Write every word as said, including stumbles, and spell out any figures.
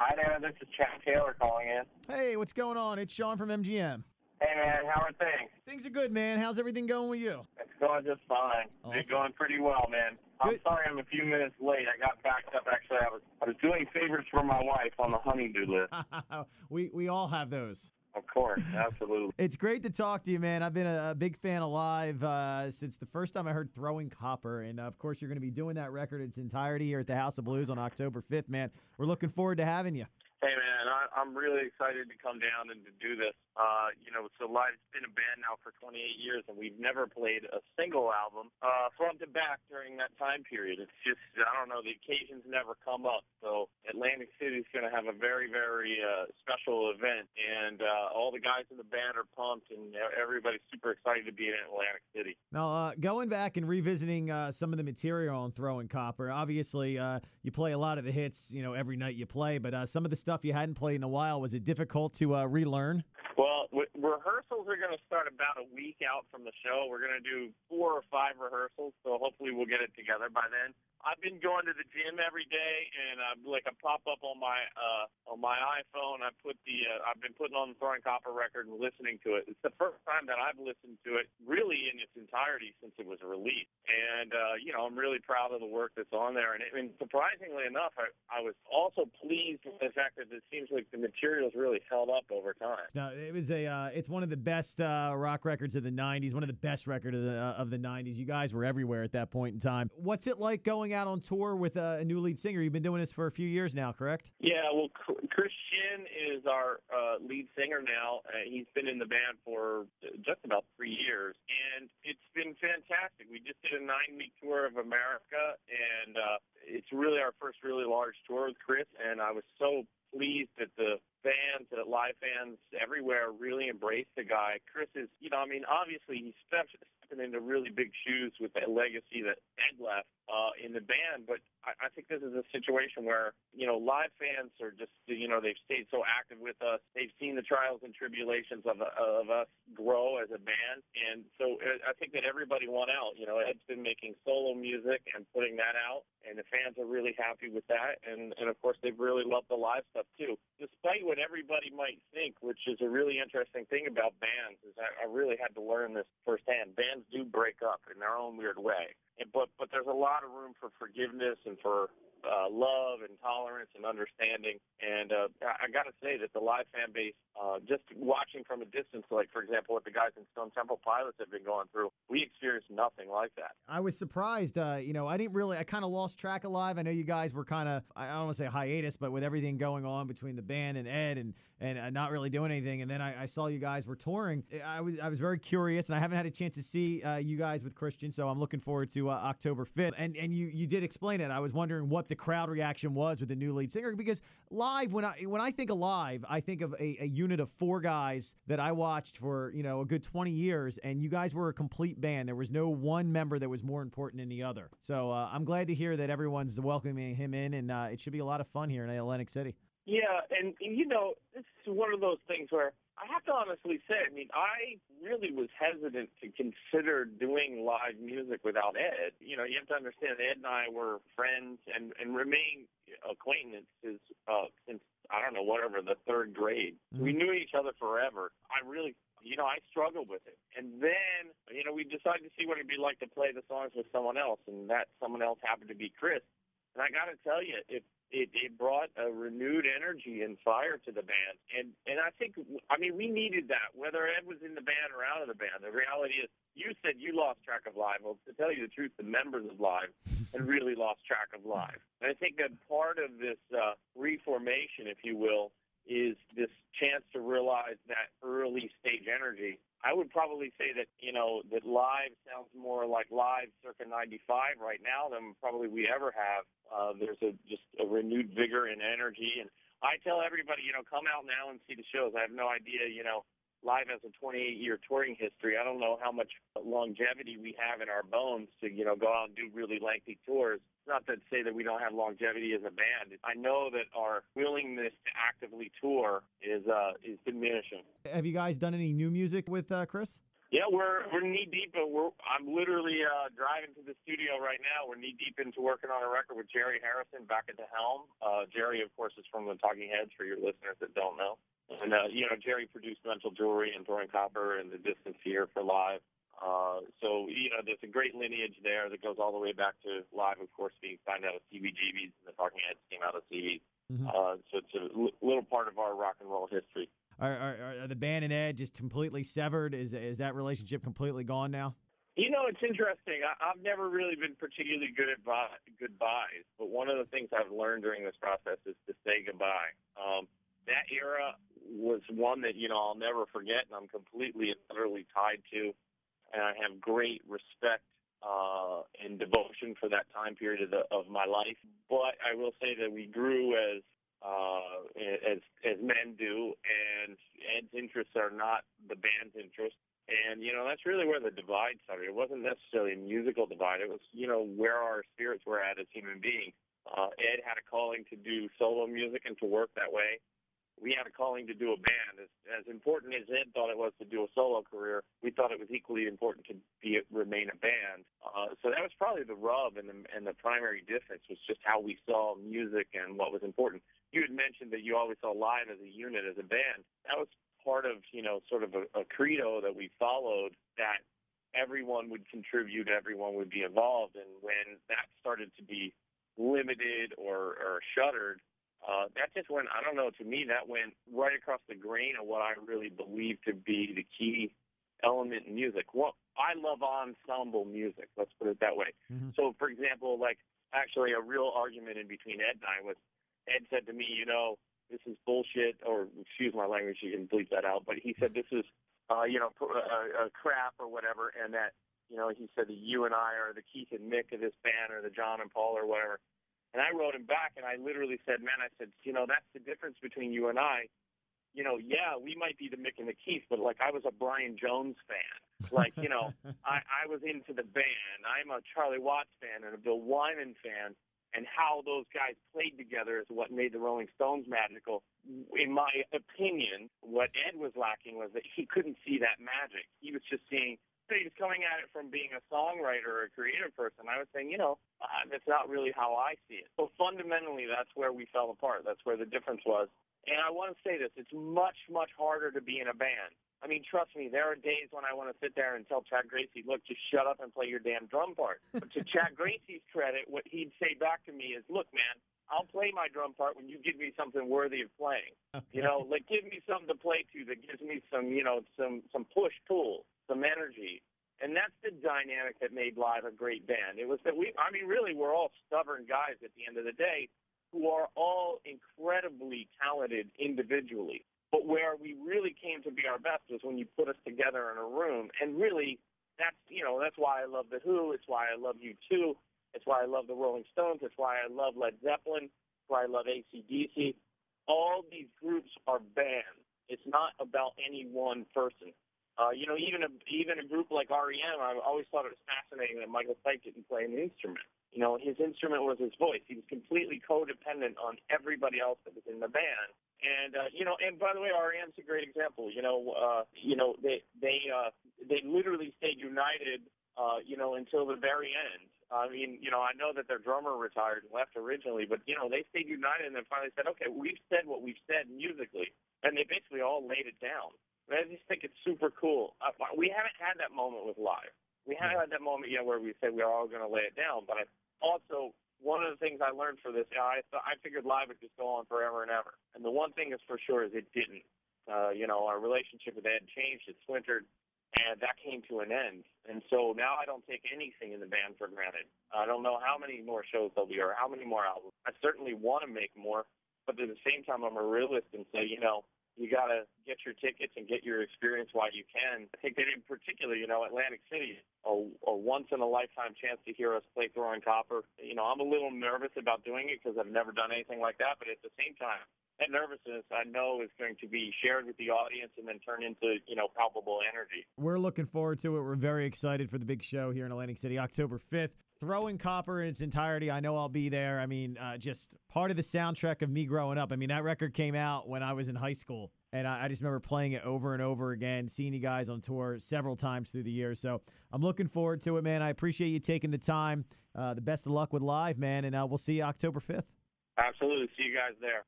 Hi there, this is Chad Taylor calling in. Hey, what's going on? It's Sean from M G M. Hey, man, how are things? Things are good, man. How's everything going with you? It's going just fine. Awesome. It's going pretty well, man. I'm good. Sorry I'm a few minutes late. I got backed up. Actually, I was I was doing favors for my wife on the honeydew list. we we all have those. Of course, absolutely. It's great to talk to you, man. I've been a, a big fan of Live uh, since the first time I heard Throwing Copper. And, uh, of course, you're going to be doing that record in its entirety here at the House of Blues on October fifth, man. We're looking forward to having you. Hey, man, I, I'm really excited to come down and to do this. Uh, you know, so Live's been a band now for twenty-eight years, and we've never played a single album uh, front to back during that time period. It's just, I don't know, the occasions never come up. So Atlantic City's going to have a very, very uh, special event, and uh, all the guys in the band are pumped, and everybody's super excited to be in Atlantic City. Now, uh, going back and revisiting uh, some of the material on Throwing Copper, obviously uh, you play a lot of the hits, you know, every night you play, but uh, some of the stuff you hadn't played in a while, was it difficult to uh, relearn? Well, w- rehearsals are going to start about a week out from the show. We're going to do four or five rehearsals, so hopefully we'll get it together by then. I've been going to the gym every day, and I'm like a pop up on my uh, on my iPhone. I put the uh, I've been putting on the Throwing Copper record and listening to it. It's the first time that I've listened to it really in its entirety since it was released, and uh, you know I'm really proud of the work that's on there. And, it, and surprisingly enough, I, I was also pleased with the fact that it seems like the material's really held up over time. Now it was a uh, it's one of the best uh, rock records of the nineties, one of the best records of the uh, of the nineties. You guys were everywhere at that point in time. What's it like going out on tour with a new lead singer? You've been doing this for a few years now, correct? Yeah, well, Chris Shin is our uh, lead singer now. Uh, he's been in the band for just about three years, and it's been fantastic. We just did a nine-week tour of America, and uh, it's really our first really large tour with Chris, and I was so pleased that the fans, that Live fans everywhere really embrace the guy. Chris is, you know, I mean, obviously he's stepping into really big shoes with that legacy that Ed left uh, in the band, but I, I think this is a situation where, you know, Live fans are just, you know, they've stayed so active with us. They've seen the trials and tribulations of, of us grow as a band, and so I think that everybody won out. You know, Ed's been making solo music and putting that out, and the fans are really happy with that, and, and of course, they've really loved the Live stuff, too. Despite what everybody might think, which is a really interesting thing about bands, is I, I really had to learn this firsthand. Bands do break up in their own weird way, and, but but there's a lot of room for forgiveness and for uh, love and tolerance and understanding. And uh, I, I got to say that the Live fan base, uh, just watching from a distance, like for example what the guys in Stone Temple Pilots have been going through, we experienced nothing like that. I was surprised. Uh, you know, I didn't really. I kind of lost track of Live. I know you guys were kind of, I don't want to say hiatus, but with everything going on between the band and Ed, and and uh, not really doing anything. And then I, I saw you guys were touring. I was I was very curious, and I haven't had a chance to see uh, you guys with Christian, so I'm looking forward to uh, October fifth. And and you you did explain it. I was wondering what the crowd reaction was with the new lead singer, because Live, when I when I think of Live, I think of a, a unit of four guys that I watched for, you know, a good twenty years, and you guys were a complete band. There was no one member that was more important than the other. So uh, I'm glad to hear that everyone's welcoming him in, and uh, it should be a lot of fun here in Atlantic City. Yeah, and, and you know, it's one of those things where I have to honestly say, I mean, I really was hesitant to consider doing live music without Ed. You know, you have to understand Ed and I were friends and, and remain acquaintances uh, since, I don't know, whatever, the third grade. Mm-hmm. We knew each other forever. I really, you know, I struggled with it. And then, you know, we decided to see what it would be like to play the songs with someone else, and that someone else happened to be Chris. And I got to tell you, it It, it brought a renewed energy and fire to the band. And, and I think, I mean, we needed that, whether Ed was in the band or out of the band. The reality is, you said you lost track of Live. Well, to tell you the truth, the members of Live had really lost track of Live. And I think that part of this uh, reformation, if you will, is this chance to realize that early stage energy. I would probably say that, you know, that Live sounds more like Live circa ninety-five right now than probably we ever have. Uh, there's a, just a renewed vigor and energy. And I tell everybody, you know, come out now and see the shows. I have no idea, you know, Live has a twenty-eight year touring history. I don't know how much longevity we have in our bones to, you know, go out and do really lengthy tours. Not to say that we don't have longevity as a band. I know that our willingness to actively tour is uh, is diminishing. Have you guys done any new music with uh, Chris? Yeah, we're we're knee deep. We're I'm literally uh, driving to the studio right now. We're knee deep into working on a record with Jerry Harrison back at the helm. Uh, Jerry, of course, is from the Talking Heads for your listeners that don't know. And uh, you know, Jerry produced Mental Jewelry and Throwing Copper and The Distance Here for Live. Uh, so you know, there's a great lineage there that goes all the way back to Live, of course, being signed out of C B G Bs, and the Talking Heads came out of C B. Mm-hmm. Uh, so it's a l- little part of our rock and roll history. Are, are, are the band and Ed just completely severed? Is is that relationship completely gone now? You know, it's interesting. I, I've never really been particularly good at buy, goodbyes, but one of the things I've learned during this process is to say goodbye. Um, that era was one that, you know, I'll never forget, and I'm completely and utterly tied to, and I have great respect uh, and devotion for that time period of, the, of my life. But I will say that we grew as Uh, as as men do, and Ed's interests are not the band's interests. And, you know, that's really where the divide started. It wasn't necessarily a musical divide. It was, you know, where our spirits were at as human beings. Uh, Ed had a calling to do solo music and to work that way. We had a calling to do a band. As, as important as Ed thought it was to do a solo career, we thought it was equally important to be remain a band. Uh, so that was probably the rub, and the, and the primary difference was just how we saw music and what was important. You had mentioned that you always saw Live as a unit, as a band. That was part of, you know, sort of a, a credo that we followed, that everyone would contribute, everyone would be involved. And when that started to be limited or, or shuttered, uh, that just went, I don't know, to me, that went right across the grain of what I really believe to be the key element in music. Well, I love ensemble music, let's put it that way. Mm-hmm. So, for example, like, actually a real argument in between Ed and I was, Ed said to me, you know, this is bullshit, or excuse my language, you can bleep that out, but he said this is, uh, you know, a, a crap or whatever, and that, you know, he said that you and I are the Keith and Mick of this band, or the John and Paul or whatever. And I wrote him back, and I literally said, man, I said, you know, that's the difference between you and I. You know, yeah, we might be the Mick and the Keith, but, like, I was a Brian Jones fan. Like, you know, I, I was into the band. I'm a Charlie Watts fan and a Bill Wyman fan. And how those guys played together is what made the Rolling Stones magical. In my opinion, what Ed was lacking was that he couldn't see that magic. He was just seeing, he was coming at it from being a songwriter or a creative person. I was saying, you know, uh, that's not really how I see it. So fundamentally, that's where we fell apart. That's where the difference was. And I want to say this, it's much, much harder to be in a band. I mean, trust me, there are days when I want to sit there and tell Chad Gracie, look, just shut up and play your damn drum part. But to Chad Gracie's credit, what he'd say back to me is, look, man, I'll play my drum part when you give me something worthy of playing. Okay. You know, like, give me something to play to that gives me some, you know, some, some push-pull, some energy. And that's the dynamic that made Live a great band. It was that we, I mean, really, we're all stubborn guys at the end of the day who are all incredibly talented individually. But where we really came to be our best was when you put us together in a room. And really, that's, you know, that's why I love The Who. It's why I love U two. It's why I love The Rolling Stones. It's why I love Led Zeppelin. It's why I love A C D C. All these groups are bands. It's not about any one person. Uh, you know, even a, even a group like R E M, I always thought it was fascinating that Michael Stipe didn't play an instrument. You know, his instrument was his voice. He was completely codependent on everybody else that was in the band. And, uh, you know, and by the way, R E M's a great example. You know, uh, you know, they they uh, they literally stayed united, uh, you know, until the very end. I mean, you know, I know that their drummer retired and left originally, but, you know, they stayed united and then finally said, okay, we've said what we've said musically. And they basically all laid it down. And I just think it's super cool. Uh, we haven't had that moment with Live. We haven't had that moment yet where we said we're all going to lay it down, but I also... One of the things I learned for this, I I figured Live would just go on forever and ever. And the one thing that's for sure is it didn't. Uh, you know, our relationship with Ed changed, it splintered, and that came to an end. And so now I don't take anything in the band for granted. I don't know how many more shows there'll be or how many more albums. I certainly want to make more, but at the same time, I'm a realist and say, you know, you got to get your tickets and get your experience while you can. I think that in particular, you know, Atlantic City, a, a once-in-a-lifetime chance to hear us play Throwing Copper. You know, I'm a little nervous about doing it because I've never done anything like that, but at the same time, that nervousness, I know, is going to be shared with the audience and then turn into, you know, palpable energy. We're looking forward to it. We're very excited for the big show here in Atlantic City, October fifth. Throwing Copper in its entirety. I know I'll be there. I mean, uh, just part of the soundtrack of me growing up. I mean, that record came out when I was in high school, and I, I just remember playing it over and over again, seeing you guys on tour several times through the year. So I'm looking forward to it, man. I appreciate you taking the time. Uh, the best of luck with Live, man, and uh, we'll see you October fifth. Absolutely. See you guys there.